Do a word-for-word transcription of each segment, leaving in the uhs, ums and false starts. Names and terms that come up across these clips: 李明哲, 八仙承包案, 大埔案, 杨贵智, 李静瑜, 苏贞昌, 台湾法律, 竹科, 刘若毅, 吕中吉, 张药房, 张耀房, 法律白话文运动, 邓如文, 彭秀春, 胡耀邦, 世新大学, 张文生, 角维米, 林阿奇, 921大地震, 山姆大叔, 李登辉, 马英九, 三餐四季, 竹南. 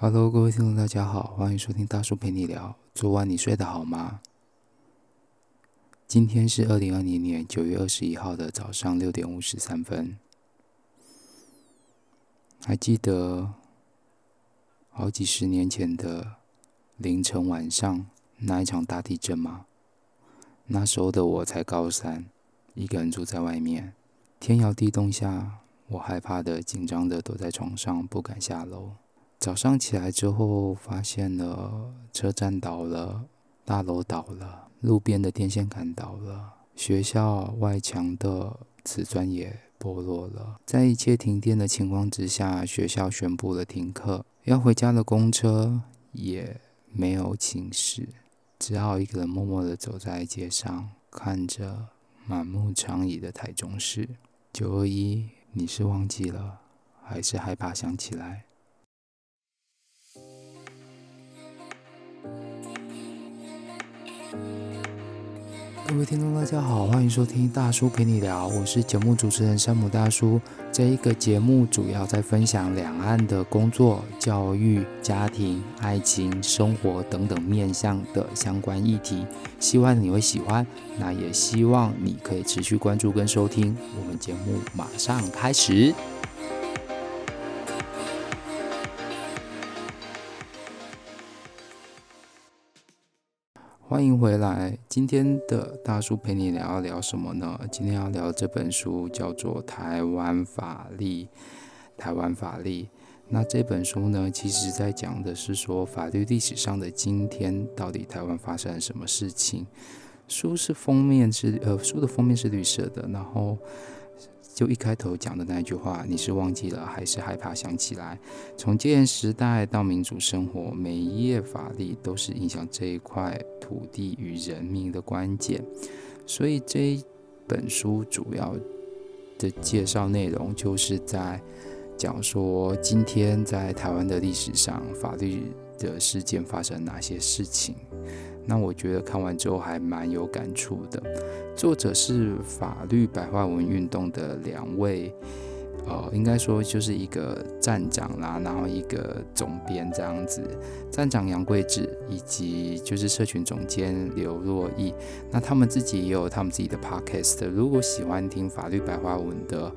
哈喽，各位听众大家好，欢迎收听大叔陪你聊，昨晚你睡得好吗？今天是二零二零年九月二十一号的早上六点五十三分。还记得好几十年前的凌晨晚上那一场大地震吗？那时候的我才高三，一个人住在外面，天摇地动下，我害怕的紧张的躲在床上不敢下楼。早上起来之后，发现了车站倒了，大楼倒了，路边的电线杆倒了，学校外墙的瓷砖也剥落了。在一切停电的情况之下，学校宣布了停课，要回家的公车也没有行驶，只好一个人默默地走在街上，看着满目疮痍的台中市。九二一，你是忘记了，还是害怕想起来？各位听众大家好，欢迎收听大叔陪你聊，我是节目主持人山姆大叔。这一个节目主要在分享两岸的工作、教育、家庭、爱情、生活等等面向的相关议题，希望你会喜欢，那也希望你可以持续关注跟收听。我们节目马上开始。欢迎回来，今天的大叔陪你聊要聊什么呢？今天要聊这本书叫做《台湾法律》，台湾法律。那这本书呢，其实在讲的是说法律历史上的今天，到底台湾发生了什么事情。书是封面是呃，书的封面是绿色的，然后就一开头讲的那句话，你是忘记了还是害怕想起来？从戒严时代到民主生活，每一页法律都是影响这一块土地与人民的关键。所以这一本书主要的介绍内容就是在讲说，今天在台湾的历史上，法律的事件发生哪些事情。那我觉得看完之后还蛮有感触的。作者是法律白话文运动的两位，呃，应该说就是一个站长啦，然后一个总编这样子。站长杨贵智以及就是社群总监刘若毅，那他们自己也有他们自己的 podcast。如果喜欢听法律白话文的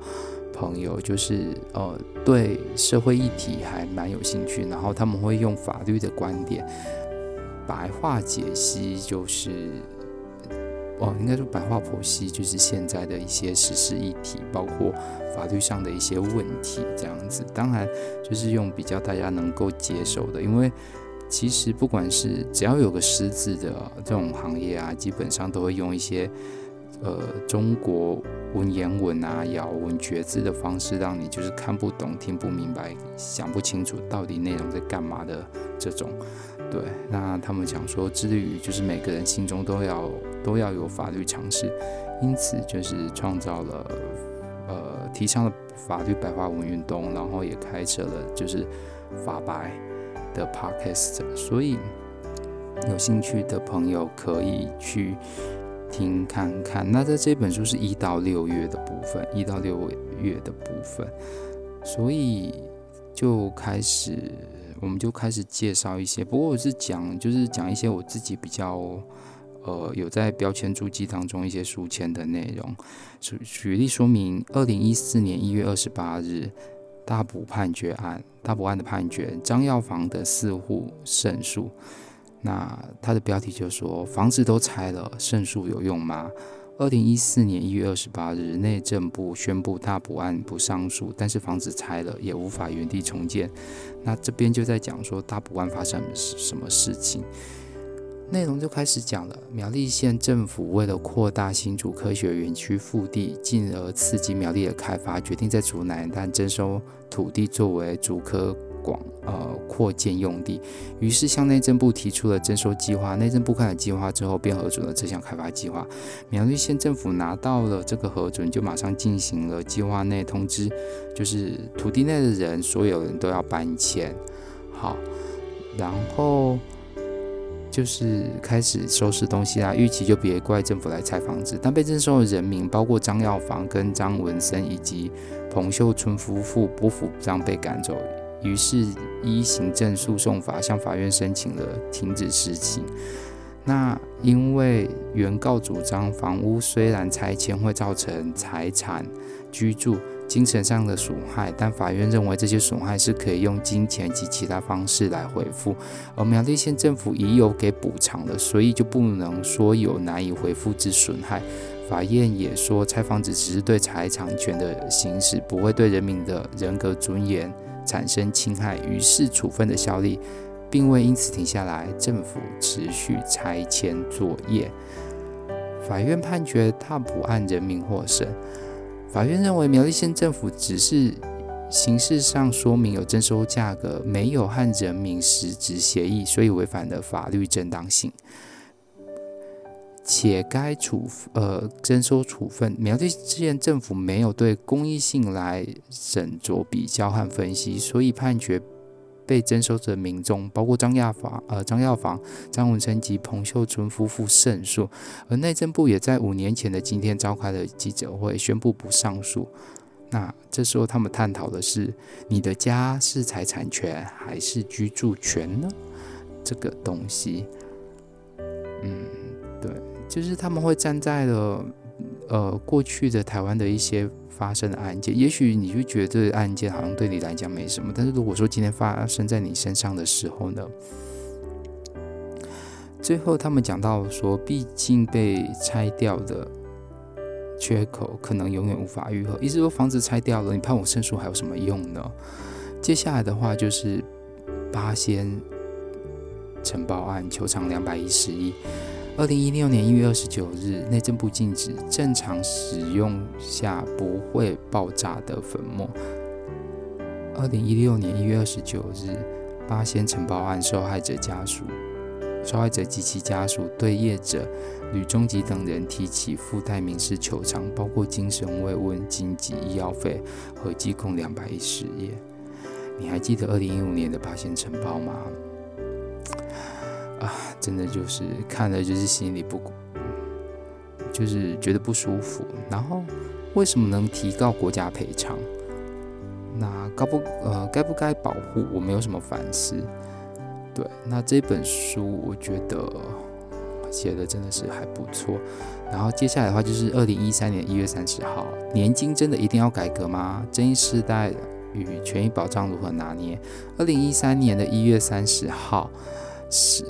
朋友，就是呃对社会议题还蛮有兴趣，然后他们会用法律的观点。白话解析就是，哦，应该说白话剖析就是现在的一些时事议题，包括法律上的一些问题这样子。当然，就是用比较大家能够接受的，因为其实不管是只要有个识字的这种行业啊，基本上都会用一些呃中国文言文啊、咬文嚼字的方式，让你就是看不懂、听不明白、想不清楚到底内容在干嘛的这种。对，那他们讲说，致力于就是每个人心中都要都要有法律常识，因此就是创造了，呃，提倡了法律白话文运动，然后也开设了就是法白的 podcast， 所以有兴趣的朋友可以去听看看。那在这本书是一到六月的部分，一到六月的部分，所以就开始。我们就开始介绍一些，不过我是讲就是讲一些我自己比较呃有在标签注记当中一些书签的内容。举例说明，二零一四年一月二十八日大埔判决案，大埔案的判决，张药房的四户胜诉。那它的标题就说，房子都拆了，胜诉有用吗？二零一四年一月二十八日，内政部宣布大埔案不上诉，但是房子拆了也无法原地重建。那这边就在讲说大埔案发生什么事情，内容就开始讲了。苗栗县政府为了扩大新竹科学园区腹地，进而刺激苗栗的开发，决定在竹南但征收土地作为竹科广呃扩建用地，于是向内政部提出了征收计划。内政部看了计划之后，便核准了这项开发计划。苗栗县政府拿到了这个核准，就马上进行了计划内通知，就是土地内的人，所有人都要搬迁。好，然后就是开始收拾东西啦，预期就别怪政府来拆房子，但被征收的人民包括张耀房跟张文生以及彭秀春夫妇不服，这样被赶走。于是依行政诉讼法向法院申请了停止实行。那因为原告主张房屋虽然拆迁会造成财产、居住、精神上的损害，但法院认为这些损害是可以用金钱及其他方式来回复，而苗栗县政府已有给补偿了，所以就不能说有难以回复之损害。法院也说，拆房子只是对财产权的行使，不会对人民的人格尊严产生侵害，于是处分的效力并未因此停下来，政府持续拆迁作业。法院判决大埔案人民获胜。法院认为，苗栗县政府只是形式上说明有征收价格，没有和人民实质协议，所以违反了法律正当性，且该处呃征收处分，苗栗县政府没有对公益性来审酌、比较和分析，所以判决被征收的民众包括张亚房、呃、张亚房、张文生及彭秀春夫妇胜诉，而内政部也在五年前的今天召开了记者会，宣布不上诉。那这时候他们探讨的是，你的家是财产权还是居住权呢？这个东西，嗯，对，就是他们会站在了呃过去的台湾的一些发生的案件，也许你就觉得这个案件好像对你来讲没什么，但是如果说今天发生在你身上的时候呢，最后他们讲到说，毕竟被拆掉的缺口可能永远无法愈合，意思说房子拆掉了，你判我胜诉还有什么用呢？接下来的话就是八仙承包案，求偿两百一十亿。二零一六年一月二十九日，内政部禁止正常使用下不会爆炸的粉末。二零一六年一月二十九日，八仙承包案受害者家属、受害者及其家属对业者吕中吉等人提起附带民事求偿，包括精神慰问金及医药费，合计共两百一十亿。你还记得二零一五年的八仙承包吗？啊，真的就是看了就是心里不，就是觉得不舒服。然后为什么能提高国家赔偿？那该不呃该不该保护？我没有什么反思。对，那这本书我觉得写的真的是还不错。然后接下来的话就是二零一三年一月三十号，年金真的一定要改革吗？争议世代与权益保障如何拿捏？二零一三年的一月三十号。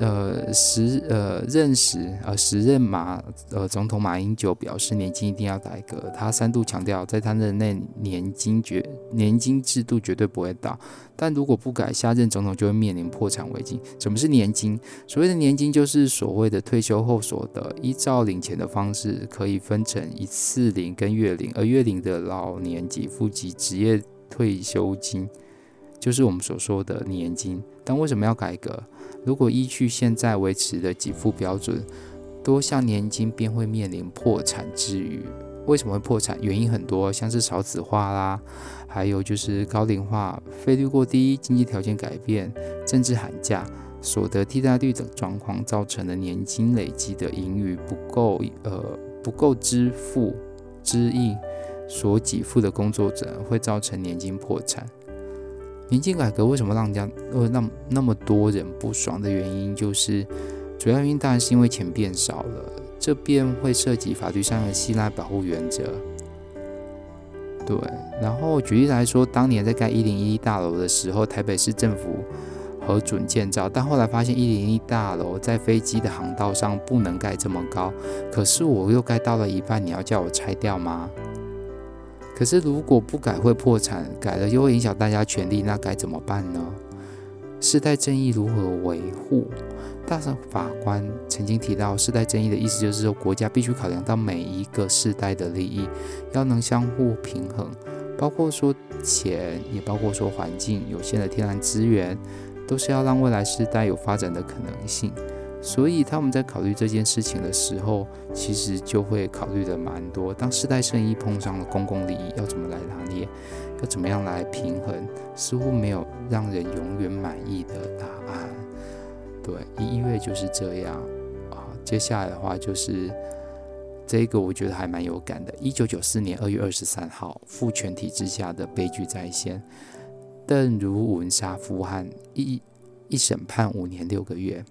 呃时呃任时呃时任马呃总统马英九表示，年金一定要改革。他三度强调，在他任内年金绝年金制度绝对不会倒，但如果不改，下任总统就会面临破产危机。什么是年金？所谓的年金就是所谓的退休后所得，依照领钱的方式可以分成一次领跟月领，而月领的老年给付及职业退休金，就是我们所说的年金。但为什么要改革？如果依据现在维持的给付标准，多项年金便会面临破产之余。为什么会破产？原因很多，像是少子化啦，还有就是高龄化、费率过低、经济条件改变、政治喊价、所得替代率等状况，造成了年金累积的盈余不够，呃，不够支付支应所给付的工作者，会造成年金破产。年金改革为什么让人家呃让那么多人不爽的原因，就是主要原因当然是因为钱变少了，这便会涉及法律上的信赖保护原则。对，然后举例来说，当年在盖一零一大楼的时候，台北市政府核准建造，但后来发现一零一大楼在飞机的航道上不能盖这么高，可是我又盖到了一半，你要叫我拆掉吗？可是如果不改会破产，改了又会影响大家权利，那该怎么办呢？世代正义如何维护？大法官曾经提到，世代正义的意思就是说，国家必须考量到每一个世代的利益，要能相互平衡，包括说钱，也包括说环境、有限的天然资源，都是要让未来世代有发展的可能性。所以他们在考虑这件事情的时候，其实就会考虑的蛮多。当世代正义碰上了公共利益，要怎么来拿捏，要怎么样来平衡，似乎没有让人永远满意的答案。对，一月就是这样啊。接下来的话就是这个，我觉得还蛮有感的。一九九四年二月二十三号，父权体制下的悲剧再现。邓如文杀夫案 一, 一审判五年六个月。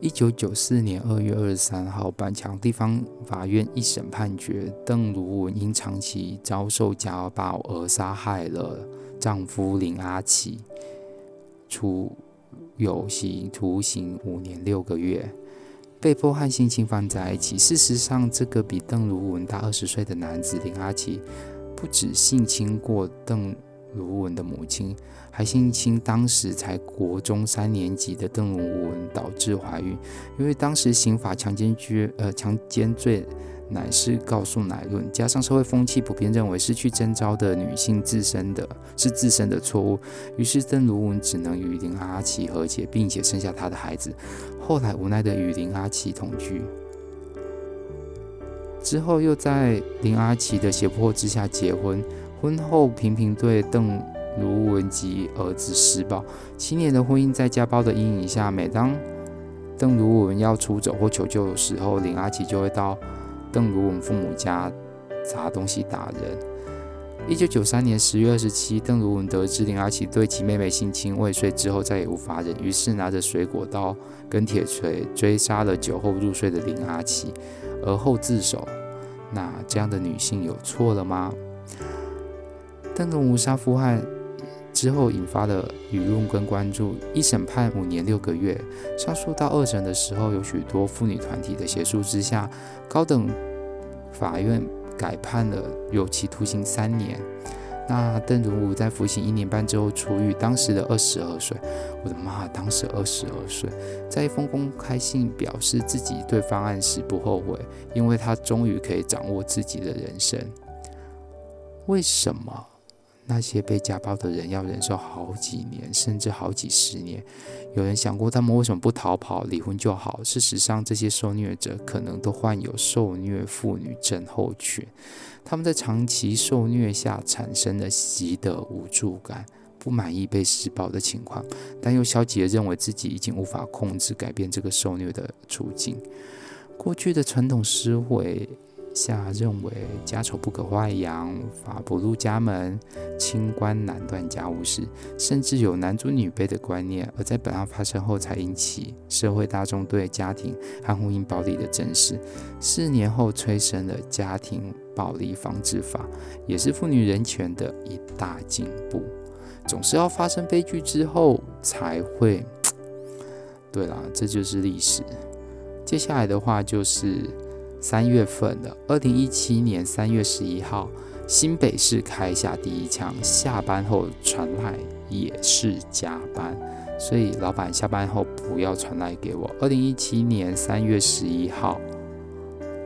一九九四年二月二十三号，板桥地方法院一审判决邓如文因长期遭受家暴而杀害了丈夫林阿奇，处有期徒刑五年六个月。被迫和性侵犯在一起，事实上这个比邓如文大二十岁的男子林阿奇不止性侵过邓如文的母亲，还性侵当时才国中三年级的邓如文，导致怀孕。因为当时刑法强奸罪、呃、强奸罪乃是告诉乃论，加上社会风气普遍认为失去征兆的女性自身的是自身的错误，于是邓如文只能与林阿奇和解，并且生下她的孩子，后来无奈的与林阿奇同居，之后又在林阿奇的胁迫之下结婚，婚后频频对邓如文及儿子施暴。七年的婚姻在家暴的阴影下，每当邓如文要出走或求救的时候，林阿奇就会到邓如文父母家砸东西打人。一九九三年十月二十七，邓如文得知林阿奇对其妹妹性侵未遂之后再也无法忍，于是拿着水果刀跟铁锤追杀了酒后入睡的林阿奇，而后自首。那这样的女性有错了吗？邓如文杀夫案之后引发了舆论跟关注，一审判五年六个月，上诉到二审的时候，有许多妇女团体的协助之下，高等法院改判了有期徒刑三年。那邓如文在服刑一年半之后出狱，当时的二十二岁，我的妈，当时二十二岁，在一封公开信表示自己对方案时不后悔，因为他终于可以掌握自己的人生。为什么那些被家暴的人要忍受好几年甚至好几十年？有人想过他们为什么不逃跑离婚就好？事实上，这些受虐者可能都患有受虐妇女症候群，他们在长期受虐下产生了习得无助感，不满意被施暴的情况，但又消极地认为自己已经无法控制改变这个受虐的处境。过去的传统思维下认为家丑不可外扬，法不入家门，清官难断家务事，甚至有男尊女卑的观念，而在本案发生后才引起社会大众对家庭和婚姻暴力的正视。四年后催生了家庭暴力防治法，也是妇女人权的一大进步。总是要发生悲剧之后才会，对啦，这就是历史。接下来的话就是三月份的二零一七年三月十一号，新北市开下第一枪，下班后传赖也是加班，所以老板下班后不要传赖给我。二零一七年三月十一号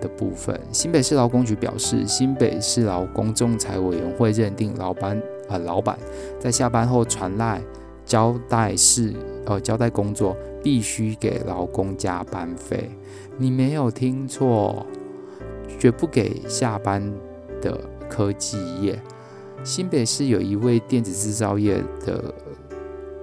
的部分，新北市劳工局表示，新北市劳工仲裁委员会认定老板、呃、老板在下班后传赖交代事、呃、交代工作，必须给劳工加班费。你没有听错，绝不给下班的科技业。新北市有一位电子制造业的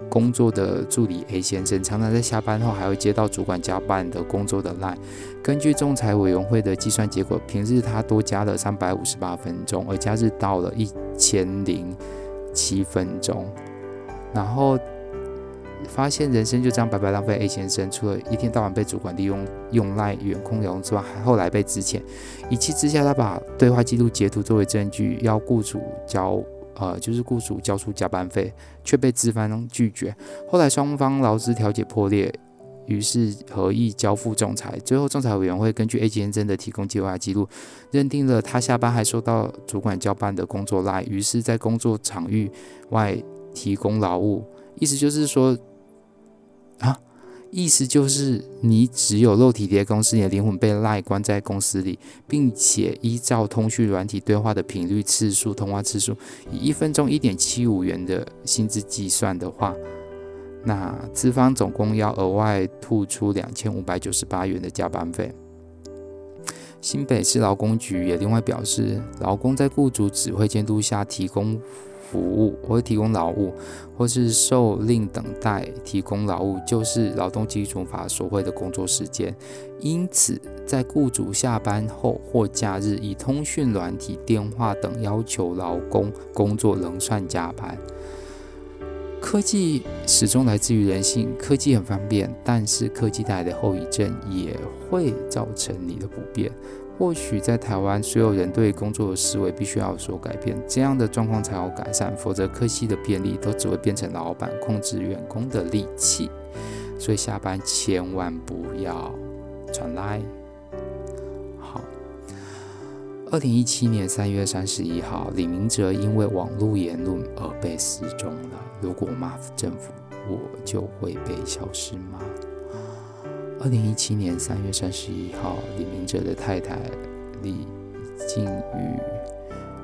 工作的助理 A 先生，常常在下班后还会接到主管加班的工作的 LINE。 根据仲裁委员会的计算结果，平日他多加了三百五十八分钟，而假日到了一千零七分钟，然后发现人生就这样白白浪费。 A 先生除了一天到晚被主管利用用赖远控容之外，后来被资遣，一气之下他把对话记录截图作为证据，要雇主交呃就是雇主交出加班费，却被资方拒绝。后来双方劳资调解破裂，于是合意交付仲裁。最后仲裁委员会根据 A 先生的提供计划记录，认定了他下班还收到主管交办的工作赖，于是在工作场域外提供劳务。意思就是说啊，意思就是你只有肉体离开公司，你的灵魂被赖关在公司里，并且依照通讯软体对话的频率次数、通话次数，以一分钟 一点七五 元的薪资计算的话，那资方总共要额外吐出两千五百九十八元的加班费。新北市劳工局也另外表示，劳工在雇主指挥监督下提供服务，我会提供劳务，或是受令等待提供劳务，就是劳动基准法所谓的工作时间。因此，在雇主下班后或假日，以通讯软体、电话等要求劳工工作，仍算加班。科技始终来自于人性，科技很方便，但是科技带来的后遗症也会造成你的不便。或许在台湾，所有人对工作的思维必须要有所改变，这样的状况才好改善，否则科技的便利都只会变成老板控制员工的利器。所以下班千万不要传赖。好，二零一七年三月三十一号，李明哲因为网络言论而被失踪了。如果我骂政府，我就会被消失吗？二零一七年三月三十一号，李明哲的太太李静瑜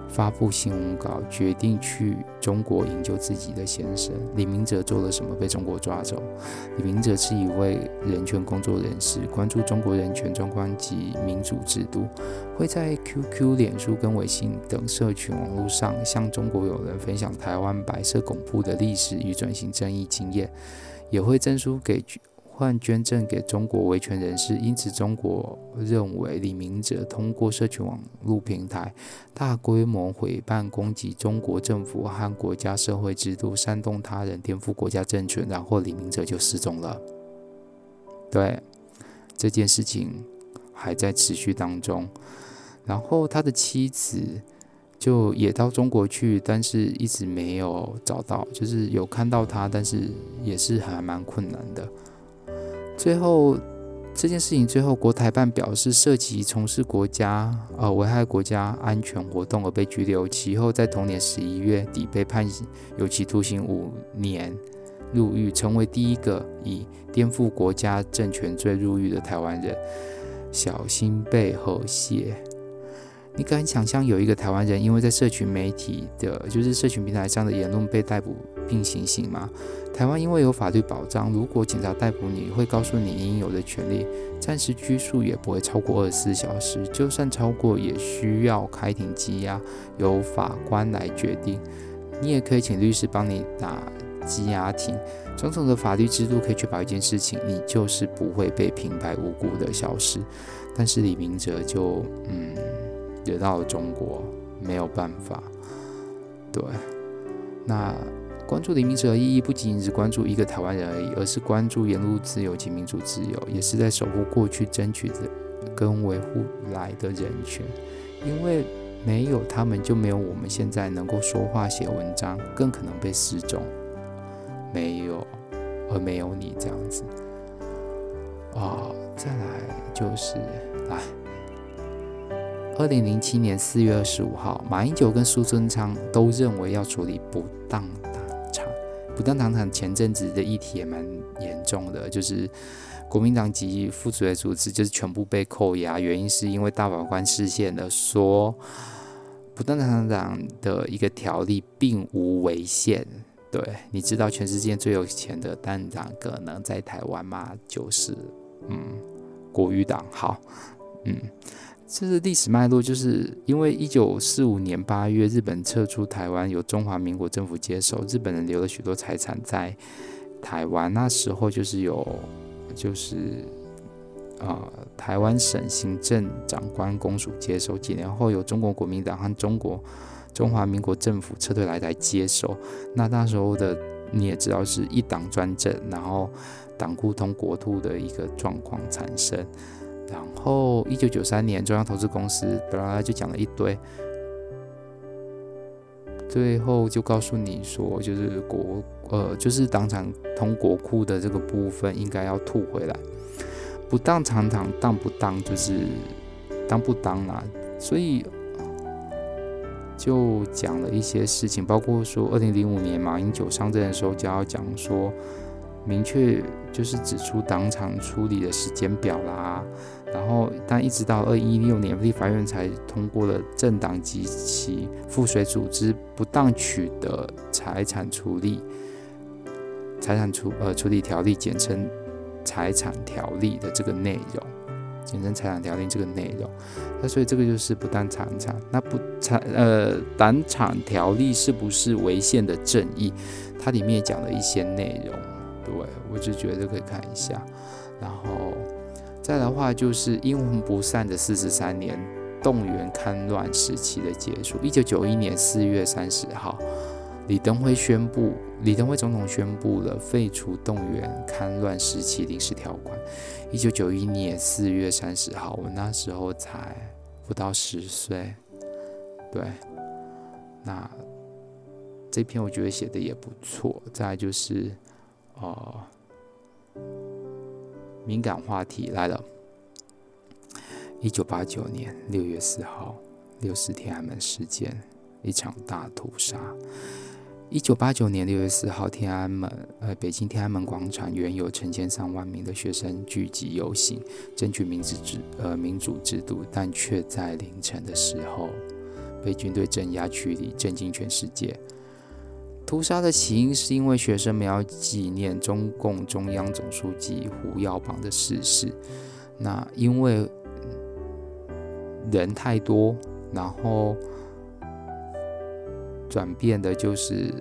发布新闻稿，决定去中国营救自己的先生。李明哲做了什么被中国抓走？李明哲是一位人权工作人士，关注中国人权状况及民主制度，会在 Q Q、脸书跟微信等社群网络上向中国友人分享台湾白色恐怖的历史与转型正义经验，也会证书给换捐赠给中国维权人士。因此中国认为李明哲通过社群网络平台大规模毁谤攻击中国政府和国家社会制度，煽动他人颠覆国家政权，然后李明哲就失踪了。对，这件事情还在持续当中，然后他的妻子就也到中国去，但是一直没有找到，就是有看到他，但是也是还蛮困难的。最后这件事情最后国台办表示涉及从事国家呃危害国家安全活动而被拘留，其后在同年十一月底被判有期徒刑五年入狱，成为第一个以颠覆国家政权罪入狱的台湾人。小心被和谐。你敢想象有一个台湾人因为在社群媒体的就是社群平台上的言论被逮捕并行刑吗？台湾因为有法律保障，如果警察逮捕你，会告诉你应有的权利，暂时拘束也不会超过二十四小时，就算超过也需要开庭羁押，由法官来决定。你也可以请律师帮你打羁押庭。种种的法律制度可以确保一件事情，你就是不会被平白无故的消失。但是李明哲就嗯惹到了中国，没有办法。对，那关注李明哲的意义不仅仅是关注一个台湾人而已，而是关注言论自由及民主自由，也是在守护过去争取的跟维护来的人权。因为没有他们，就没有我们现在能够说话、写文章，更可能被失踪。没有，而没有你这样子。哦，再来就是来。二零零七年四月二十五号，马英九跟苏贞昌都认为要处理不当不当党产前阵子的议题也蛮严重的，就是国民党籍副主委组织就是全部被扣押，原因是因为大法官释宪的说不当党产的一个条例并无违宪。对，你知道全世界最有钱的党产可能在台湾吗？就是嗯国语党。好，嗯这是历史脉络，就是因为一九四五年八月日本撤出台湾，由中华民国政府接手，日本人留了许多财产在台湾。那时候就是有就是呃台湾省行政长官公署接手，几年后由中国国民党和中国中华民国政府撤退来台接手。那那时候的你也知道是一党专政，然后党固同国土的一个状况产生。然后一九九三年中央投资公司本来就讲了一堆，最后就告诉你说就是国呃就是党产通国库的这个部分应该要吐回来。不当党产当不当就是当不当啦、啊、所以就讲了一些事情，包括说二零零五年马英九上阵的时候就要讲说明确就是指出党产处理的时间表啦，然后但一直到二零一六年立法院才通过了政党及其附属组织不当取得财产处理财产 处,、呃、处理条例，简称财产条例的这个内容。简称财产条例这个内容。那所以这个就是不当财产。那不呃党产条例是不是违宪的正义？它里面讲了一些内容，对，我就觉得可以看一下。然后再来的话就是阴魂不散的四十三年动员戡乱时期的结束。一九九一年四月三十号。李登辉宣布，李登辉总统宣布了废除动员戡乱时期临时条款。一九九一年四月三十号，我那时候才不到十岁，对。那这篇我觉得写的也不错。再来就是，呃，敏感话题来了。一九八九年六月四号，六四天安门事件，一场大屠杀。一九八九年六月四号，天安门，呃，北京天安门广场原有成千上万名的学生聚集游行，争取民主制，呃，民主制度，但却在凌晨的时候被军队镇压驱离，震惊全世界。屠杀的起因是因为学生们要纪念中共中央总书记胡耀邦的逝世。那因为人太多，然后。转变的就是，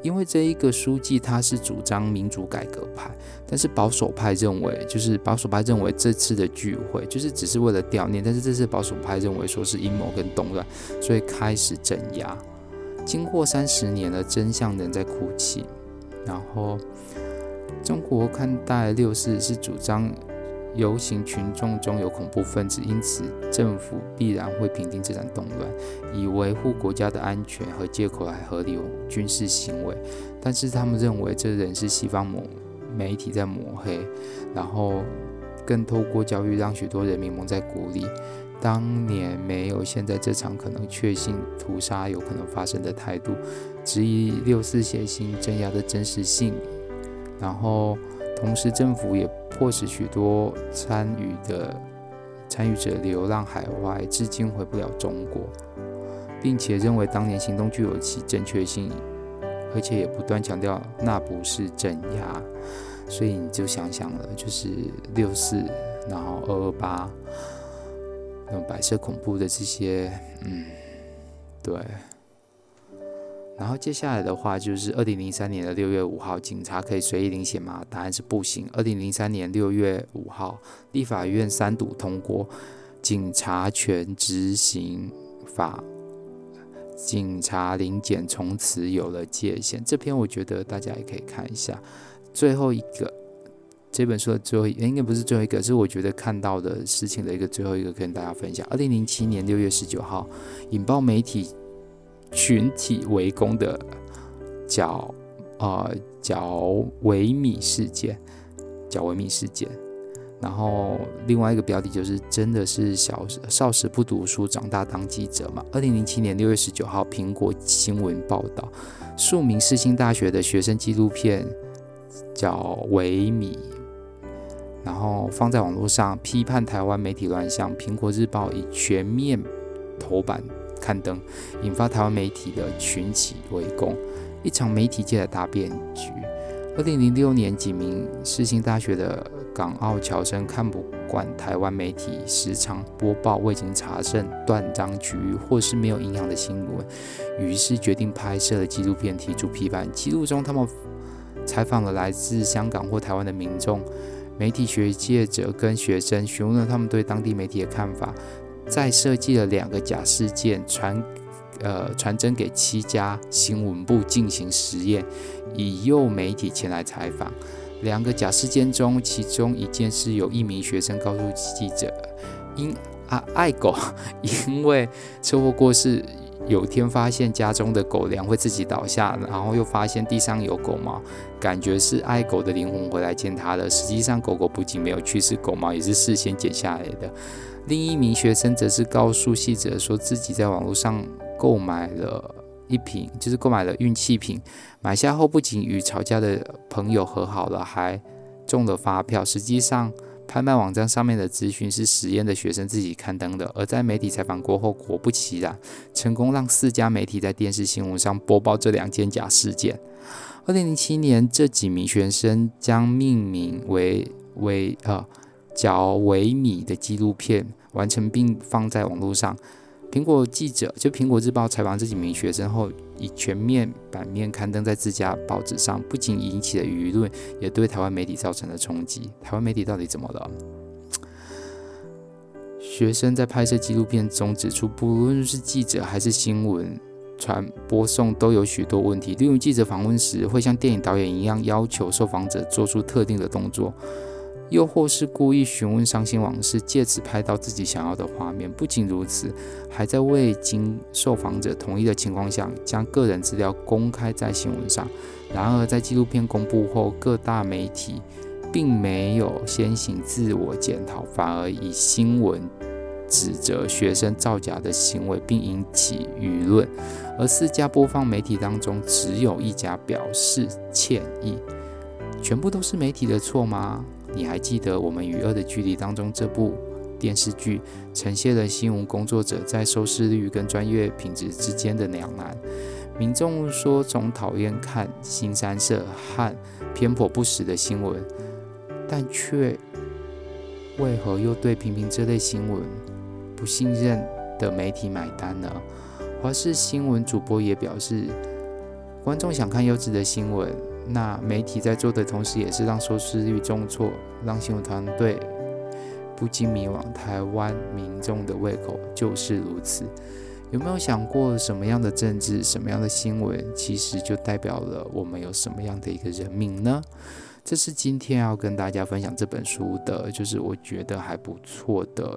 因为这一个书记他是主张民主改革派，但是保守派认为，就是保守派认为这次的聚会就是只是为了悼念，但是这次保守派认为说是阴谋跟动乱，所以开始镇压。经过三十年的真相仍在哭泣，然后中国看待六四是主张。游行群众中有恐怖分子，因此政府必然会平定这场动乱，以维护国家的安全和借口来合理军事行为。但是他们认为这仍是西方媒体在抹黑，然后更透过教育让许多人民蒙在鼓里。当年没有现在这场可能确信屠杀有可能发生的态度，质疑六四血腥镇压的真实性，然后。同时，政府也迫使许多参与的参与者流浪海外，至今回不了中国，并且认为当年行动具有其正确性，而且也不断强调那不是镇压。所以你就想想了，就是六四，然后二二八，那种白色恐怖的这些，嗯，对。然后接下来的话就是二零零三年的六月五号，警察可以随意领血吗？答案是不行。二零零三年六月五号，立法院三读通过《警察权执行法》，警察临检从此有了界限。这篇我觉得大家也可以看一下。最后一个，这本书的最后一个，应该不是最后一个，是我觉得看到的事情的一个最后一个跟大家分享。二零零七年六月十九号，引爆媒体。群体围攻的角呃角维米事件，角维米事件。然后另外一个标题就是真的是小少时不读书，长大当记者嘛。二零零七年六月十九号，苹果新闻报道，数名世新大学的学生纪录片角维米。然后放在网络上批判台湾媒体乱象，苹果日报以全面头版。刊登引发台湾媒体的群起围攻，一场媒体界的大变局。二零零六年，几名世新大学的港澳侨生看不惯台湾媒体时常播报未经查证、断章取义或是没有营养的新闻，于是决定拍摄了纪录片提出批判。记录中，他们采访了来自香港或台湾的民众、媒体学界者跟学生，询问了他们对当地媒体的看法。再设计了两个假事件传，呃，传真给七家新闻部进行实验，以诱媒体前来采访。两个假事件中，其中一件是有一名学生告诉记者，因啊爱狗，因为车祸过世，有天发现家中的狗粮会自己倒下，然后又发现地上有狗毛，感觉是爱狗的灵魂回来见他了。实际上，狗狗不仅没有去世，狗毛也是事先剪下来的。另一名学生则是告诉记者说自己在网络上购买了一瓶，就是购买了运气瓶，买下后不仅与吵架的朋友和好了，还中了发票。实际上，拍卖网站上面的资讯是实验的学生自己刊登的。而在媒体采访过后，果不其然，成功让四家媒体在电视新闻上播报这两件假事件。二零零七年，这几名学生将命名为为呃。角维米的纪录片完成并放在网络上。苹果记者就苹果日报采访这几名学生后，以全面版面刊登在自家报纸上，不仅引起了舆论，也对台湾媒体造成了冲击。台湾媒体到底怎么了？学生在拍摄纪录片中指出，不论是记者还是新闻传播送都有许多问题，例如记者访问时会像电影导演一样要求受访者做出特定的动作，又或是故意询问伤心往事，借此拍到自己想要的画面。不仅如此，还在未经受访者同意的情况下，将个人资料公开在新闻上。然而，在纪录片公布后，各大媒体并没有先行自我检讨，反而以新闻指责学生造假的行为，并引起舆论。而四家播放媒体当中，只有一家表示歉意。全部都是媒体的错吗？你还记得我们与恶的距离当中，这部电视剧呈现了新闻工作者在收视率跟专业品质之间的两难。民众说总讨厌看新三色和偏颇不实的新闻，但却为何又对频频这类新闻不信任的媒体买单呢？华视新闻主播也表示，观众想看优质的新闻，那媒体在做的同时，也是让收视率重挫，让新闻团队不禁迷惘。台湾民众的胃口就是如此。有没有想过，什么样的政治，什么样的新闻，其实就代表了我们有什么样的一个人民呢？这是今天要跟大家分享这本书的，就是我觉得还不错的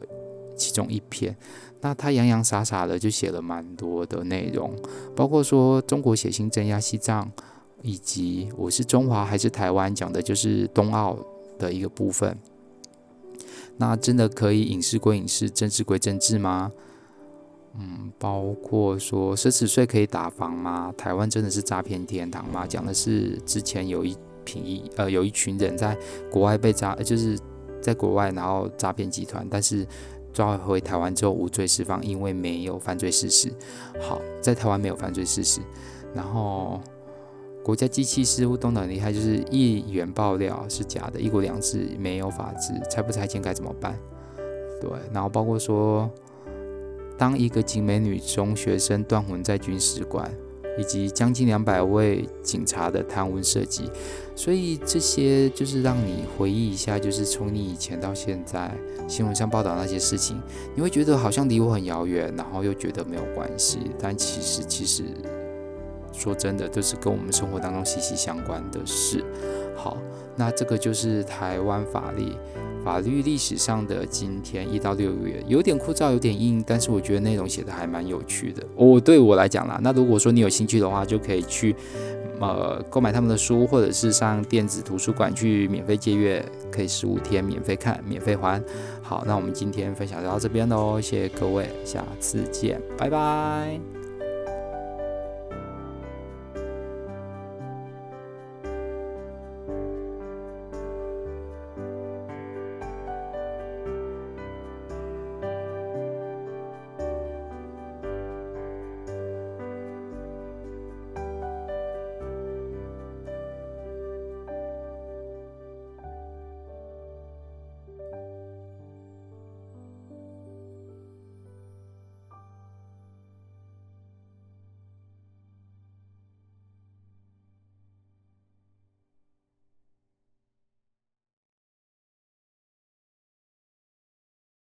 其中一篇。那他洋洋洒洒的就写了蛮多的内容，包括说中国血腥镇压西藏，以及我是中华还是台湾，讲的就是冬奥的一个部分。那真的可以影视归影视，政治归政治吗？嗯，包括说奢侈税可以打房吗？台湾真的是诈骗天堂吗？讲的是之前有一批呃有一群人在国外被诈，就是在国外然后诈骗集团，但是抓回台湾之后无罪释放，因为没有犯罪事实。好，在台湾没有犯罪事实，然后。国家机器似乎都很厉害，就是议员爆料是假的，一国两制没有法治，拆不拆迁该怎么办？对，然后包括说，当一个景美女中学生断魂在军事馆，以及将近两百位警察的贪污涉及，所以这些就是让你回忆一下，就是从你以前到现在新闻上报道那些事情，你会觉得好像离我很遥远，然后又觉得没有关系，但其实其实。说真的，都是跟我们生活当中息息相关的事。好，那这个就是台湾法律法律历史上的今天一到六月，有点枯燥，有点硬，但是我觉得内容写的还蛮有趣的。哦，对我来讲啦，那如果说你有兴趣的话，就可以去呃购买他们的书，或者是上电子图书馆去免费借阅，可以十五天免费看，免费还。好，那我们今天分享到这边喽，谢谢各位，下次见，拜拜。